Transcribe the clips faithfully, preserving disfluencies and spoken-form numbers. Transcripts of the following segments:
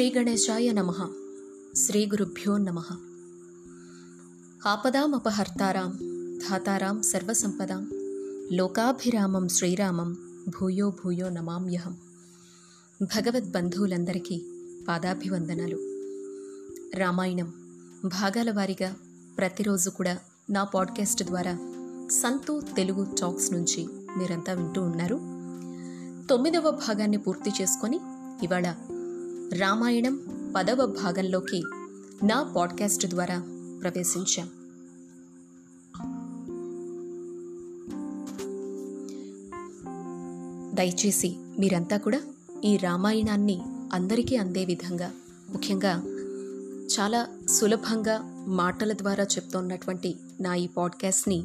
శ్రీగణేశాయ నమః శ్రీగురుభ్యో నమః. ఆపదామపహర్తారాం ధాతారాం సర్వసంపదాం లోకాభిరామం శ్రీరామం భూయో భూయో నమామ్యహం. భగవద్బంధువులందరికీ పాదాభివందనాలు. రామాయణం భాగాల వారీగా ప్రతిరోజు కూడా నా పాడ్కాస్ట్ ద్వారా శాంతో తెలుగు టాక్స్ నుంచి మీరంతా వింటూ ఉన్నారు. తొమ్మిదవ భాగాన్ని పూర్తి చేసుకొని ఇవాళ రామాయణం పదవ భాగంలోకి నా పాడ్కాస్ట్ ద్వారా ప్రవేశించాం. దయచేసి మీరంతా కూడా ఈ రామాయణాన్ని అందరికీ అందే విధంగా, ముఖ్యంగా చాలా సులభంగా మాటల ద్వారా చెప్తున్నటువంటి నా ఈ పాడ్కాస్ట్ని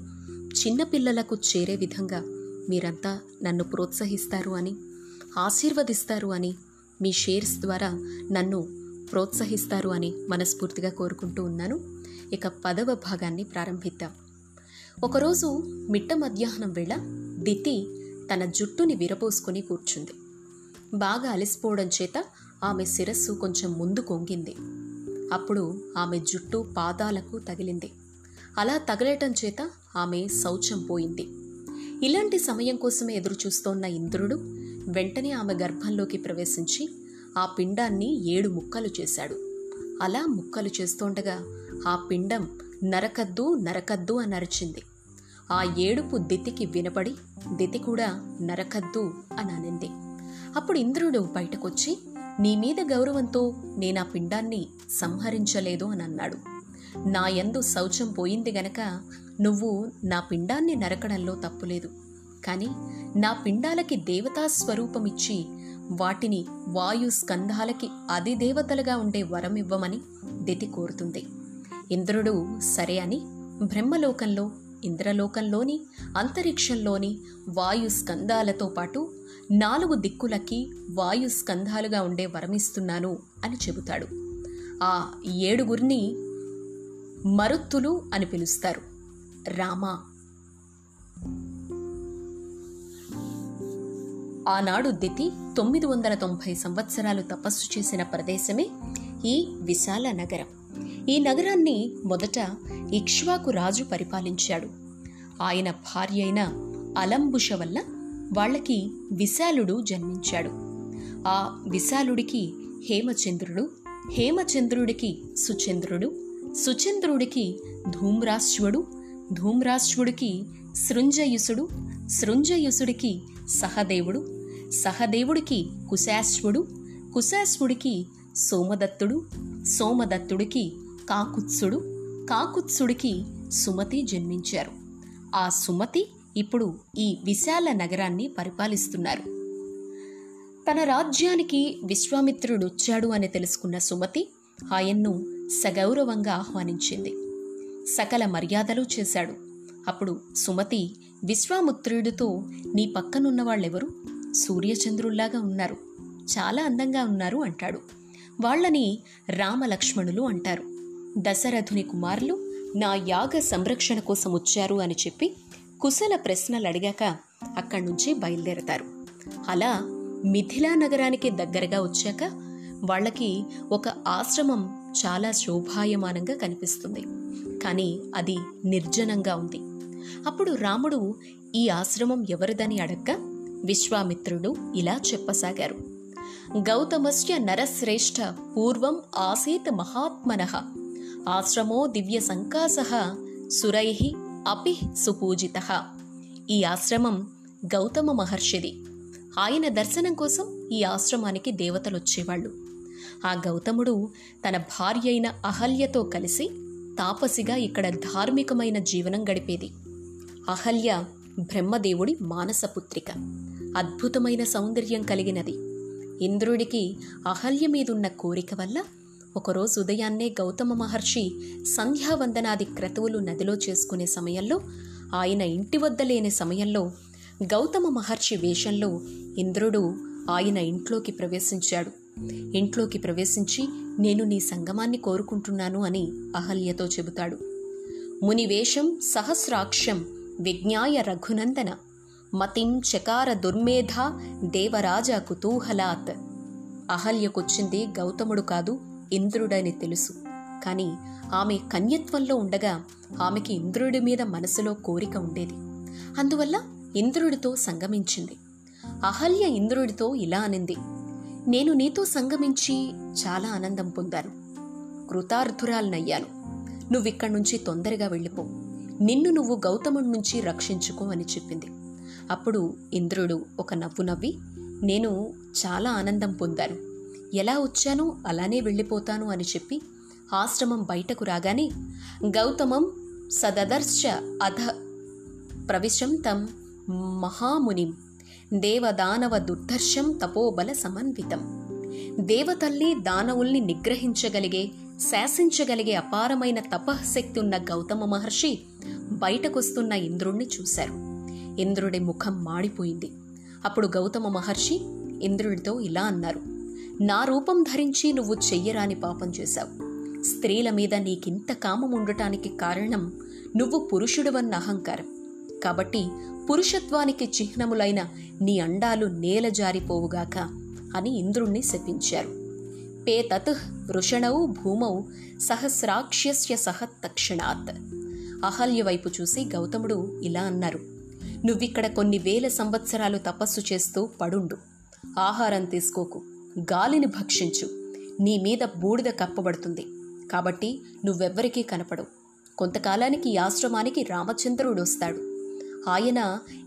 చిన్నపిల్లలకు చేరే విధంగా మీరంతా నన్ను ప్రోత్సహిస్తారు అని, ఆశీర్వదిస్తారు అని, మీ షేర్స్ ద్వారా నన్ను ప్రోత్సహిస్తారు అని మనస్ఫూర్తిగా కోరుకుంటూ ఉన్నాను. ఇక పదవ భాగాన్ని ప్రారంభిద్దాం. ఒకరోజు మిట్ట మధ్యాహ్నం వేళ దితి తన జుట్టుని విరపోసుకుని కూర్చుంది. బాగా అలసిపోవడం చేత ఆమె శిరస్సు కొంచెం ముందు కొంగింది. అప్పుడు ఆమె జుట్టు పాదాలకు తగిలింది. అలా తగలటం చేత ఆమె శౌచం పోయింది. ఇలాంటి సమయం కోసమే ఎదురు చూస్తోన్న ఇంద్రుడు వెంటనే ఆమె గర్భంలోకి ప్రవేశించి ఆ పిండాన్ని ఏడు ముక్కలు చేశాడు. అలా ముక్కలు చేస్తుండగా ఆ పిండం నరకద్దు నరకద్దు అని అరిచింది. ఆ ఏడుపు దితికి వినపడి దితి కూడా నరకద్దు అని అనింది. అప్పుడు ఇంద్రుడు బయటకొచ్చి, నీ మీద గౌరవంతో నేనా పిండాన్ని సంహరించలేదు అని అన్నాడు. నా యందు శౌచం పోయింది గనక నువ్వు నా పిండాన్ని నరకడంలో తప్పులేదు. కానీ నా పిండాలకి దేవతా స్వరూపమిచ్చి వాటిని వాయు స్కంధాలకి అధిదేవతలుగా ఉండే వరం ఇవ్వమని దితి కోరుతుంది. ఇంద్రుడు సరే అని బ్రహ్మలోకంలో, ఇంద్రలోకంలోని, అంతరిక్షంలోని వాయు స్కంధాలతో పాటు నాలుగు దిక్కులకి వాయు స్కంధాలుగా ఉండే వరమిస్తున్నాను అని చెబుతాడు. ఆ ఏడుగురిని మరుత్తులు అని పిలుస్తారు. రామ ఆనాడు దితి తొమ్మిది వందల తొంభై సంవత్సరాలు తపస్సు చేసిన ప్రదేశమే ఈ విశాల నగరం. ఈ నగరాన్ని మొదట ఇక్ష్వాకు రాజు పరిపాలించాడు. ఆయన భార్య అయిన అలంబుష వల్ల వాళ్ళకి విశాలుడు జన్మించాడు. ఆ విశాలుడికి హేమచంద్రుడు, హేమచంద్రుడికి సుచంద్రుడు, సుచంద్రుడికి ధూమ్రాశ్వుడు, ధూమ్రాశ్వుడికి సృంజయుసుడు, సృంజయుసుడికి సహదేవుడు, సహదేవుడికి కుశాశ్వడు, కుశాశ్వడికి సోమదత్తుడు, సోమదత్తుడికి కాకుత్సుడు, కాకుత్సుడికి సుమతి జన్మించారు. ఆ సుమతి ఇప్పుడు ఈ విశాల నగరాన్ని పరిపాలిస్తున్నారు. తన రాజ్యానికి విశ్వామిత్రుడు వచ్చాడు అని తెలుసుకున్న సుమతి ఆయన్ను సగౌరవంగా ఆహ్వానించింది. సకల మర్యాదలు చేశాడు. అప్పుడు సుమతి విశ్వామిత్రుడితో, నీ పక్కనున్న వాళ్ళెవరు? సూర్యచంద్రుల్లాగా ఉన్నారు, చాలా అందంగా ఉన్నారు అంటాడు. వాళ్ళని రామలక్ష్మణులు అంటారు. దశరథుని కుమారులు నా యాగ సంరక్షణ కోసం వచ్చారు అని చెప్పి కుశల ప్రశ్నలు అడిగాక అక్కడి నుంచి బయలుదేరతారు. అలా మిథిలా నగరానికి దగ్గరగా వచ్చాక వాళ్ళకి ఒక ఆశ్రమం చాలా శోభాయమానంగా కనిపిస్తుంది. కానీ అది నిర్జనంగా ఉంది. అప్పుడు రాముడు ఈ ఆశ్రమం ఎవరిదని అడగ్గా విశ్వామిత్రుడు ఇలా చెప్పసాగారు. గౌతమస్య నరశ్రేష్ఠ పూర్వం ఆసీత్ మహాత్మనః ఆశ్రమో దివ్య సంకాసః సురైః అపి సుపూజితః. ఈ ఆశ్రమం గౌతమ మహర్షిది. ఆయన దర్శనం కోసం ఈ ఆశ్రమానికి దేవతలు వచ్చేవాళ్ళు. ఆ గౌతముడు తన భార్య అయిన అహల్యతో కలిసి తాపసిగా ఇక్కడ ధార్మికమైన జీవనం గడిపేది. అహల్య బ్రహ్మదేవుడి మానసపుత్రిక, అద్భుతమైన సౌందర్యం కలిగినది. ఇంద్రుడికి అహల్య మీదున్న కోరిక వల్ల ఒకరోజు ఉదయాన్నే గౌతమ మహర్షి సంధ్యావందనాది క్రతువులు నదిలో చేసుకునే సమయంలో, ఆయన ఇంటి వద్ద లేని సమయంలో గౌతమ మహర్షి వేషంలో ఇంద్రుడు ఆయన ఇంట్లోకి ప్రవేశించాడు. ఇంట్లోకి ప్రవేశించి, నేను నీ సంగమాన్ని కోరుకుంటున్నాను అని అహల్యతో చెబుతాడు. మునివేషం సహస్రాక్షం విజ్ఞాయ రఘునందన మతిం చకార దుర్మేధా దేవరాజ కుతూహలాత్. అహల్యకొచ్చింది గౌతముడు కాదు ఇంద్రుడని తెలుసు. కానీ ఆమె కన్యత్వంలో ఉండగా ఆమెకి ఇంద్రుడి మీద మనసులో కోరిక ఉండేది. అందువల్ల ఇంద్రుడితో సంగమించింది. అహల్య ఇంద్రుడితో ఇలా అనింది, నేను నీతో సంగమించి చాలా ఆనందం పొందాను, కృతార్థురాలనయ్యాను. నువ్విక్కడి నుంచి తొందరగా వెళ్ళిపో, నిన్ను నువ్వు గౌతముడి నుంచి రక్షించుకో అని చెప్పింది. అప్పుడు ఇంద్రుడు ఒక నవ్వు నవ్వి, నేను చాలా ఆనందం పొందాను, ఎలా వచ్చానో అలానే వెళ్ళిపోతాను అని చెప్పి ఆశ్రమం బయటకు రాగానే గౌతమం సదదర్శ అధ ప్రవిశం తం మహామునిం దేవదానవ దుర్ధర్షం తపోబల సమన్వితం. దేవతల్ని దానవుల్ని నిగ్రహించగలిగే, శాసించగలిగే అపారమైన తపశక్తి ఉన్న గౌతమ మహర్షి బయటకొస్తున్న ఇంద్రుణ్ణి చూశారు. ఇంద్రుడి ముఖం మాడిపోయింది. అప్పుడు గౌతమ మహర్షి ఇంద్రుడితో ఇలా అన్నారు, నా రూపం ధరించి నువ్వు చెయ్యరాని పాపం చేశావు. స్త్రీల మీద నీకింత కామం ఉండటానికి కారణం నువ్వు పురుషుడవన్న అహంకారం. కాబట్టి పురుషత్వానికి చిహ్నములైన నీ అండాలు నేల జారిపోవుగాక అని ఇంద్రుణ్ణి శపించారు. పే తత్ వృషణౌ భూమౌ సహస్రాక్ష్యస్య సహత్ తక్షణాత్. అహల్య వైపు చూసి గౌతముడు ఇలా అన్నారు, నువ్విక్కడ కొన్ని వేల సంవత్సరాలు తపస్సు చేస్తూ పడుండు, ఆహారం తీసుకోకు, గాలిని భక్షించు, నీ మీద బూడిద కప్పబడుతుంది. కాబట్టి నువ్వెవ్వరికీ కనపడవు. కొంతకాలానికి ఈ ఆశ్రమానికి రామచంద్రుడు వస్తాడు. ఆయన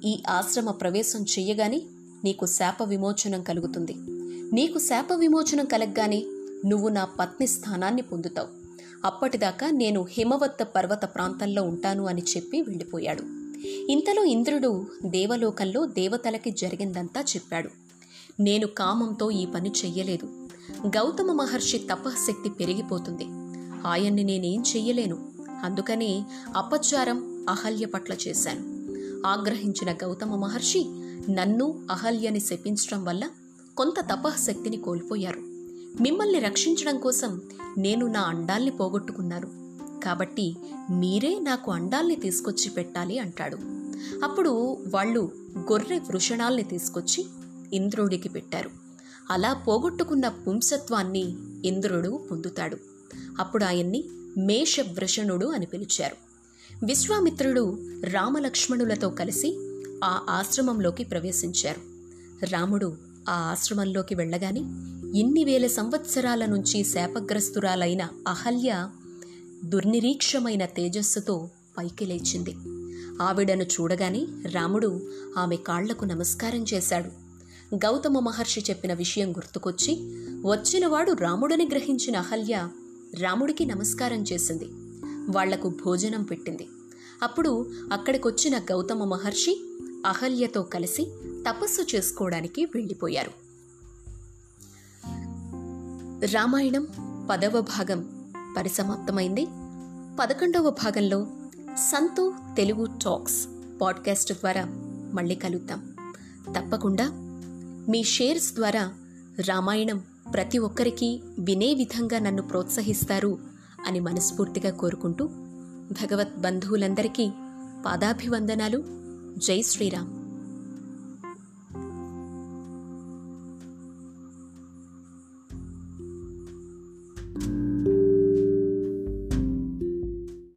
ఈ ఆశ్రమ ప్రవేశం చెయ్యగానే నీకు శాప విమోచనం కలుగుతుంది. నీకు శాప విమోచనం కలగగానే నువ్వు నా పత్ని స్థానాన్ని పొందుతావు. అప్పటిదాకా నేను హిమవత్ పర్వత ప్రాంతంలో ఉంటాను అని చెప్పి వెళ్ళిపోయాడు. ఇంతలో ఇంద్రుడు దేవలోకంలో దేవతలకి జరిగిందంతా చెప్పాడు. నేను కామంతో ఈ పని చెయ్యలేదు. గౌతమ మహర్షి తపశక్తి పెరిగిపోతుంది. ఆయన్ని నేనేం చెయ్యలేను. అందుకని అపచారం అహల్య పట్ల చేశాను. ఆగ్రహించిన గౌతమ మహర్షి నన్ను అహల్యని శపించడం వల్ల కొంత తపశక్తిని కోల్పోయారు. మిమ్మల్ని రక్షించడం కోసం నేను నా అండాల్ని పోగొట్టుకున్నాను. కాబట్టి మీరే నాకు అండాల్ని తీసుకొచ్చి పెట్టాలి అంటాడు. అప్పుడు వాళ్ళు గొర్రె వృషణాల్ని తీసుకొచ్చి ఇంద్రుడికి పెట్టారు. అలా పోగొట్టుకున్న పుంసత్వాన్ని ఇంద్రుడు పొందుతాడు. అప్పుడు ఆయన్ని మేషవృషణుడు అని పిలిచారు. విశ్వామిత్రుడు రామలక్ష్మణులతో కలిసి ఆ ఆశ్రమంలోకి ప్రవేశించారు. రాముడు ఆ ఆశ్రమంలోకి వెళ్ళగానే ఇన్ని వేల సంవత్సరాల నుంచి శాపగ్రస్తురాలైన అహల్య దుర్నిరీక్షమైన తేజస్సుతో పైకి లేచింది. ఆవిడను చూడగానే రాముడు ఆమె కాళ్లకు నమస్కారం చేశాడు. గౌతమ మహర్షి చెప్పిన విషయం గుర్తుకొచ్చి వచ్చినవాడు రాముడని గ్రహించిన అహల్య రాముడికి నమస్కారం చేసింది. వాళ్లకు భోజనం పెట్టింది. అప్పుడు అక్కడికొచ్చిన గౌతమ మహర్షి అహల్యతో కలిసి తపస్సు చేసుకోవడానికి వెళ్ళిపోయారు. రామాయణం పదవ భాగం పరిసమాప్తమైంది. పదకొండవ భాగంలో శాంతో తెలుగు టాక్స్ పాడ్కాస్ట్ ద్వారా మళ్ళీ కలుద్దాం. తప్పకుండా మీ షేర్స్ ద్వారా రామాయణం ప్రతి ఒక్కరికి వినే విధంగా నన్ను ప్రోత్సహిస్తారు అని మనస్ఫూర్తిగా కోరుకుంటూ భగవత్ బంధువులందరికీ పాదాభివందనాలు. జై శ్రీరామ్.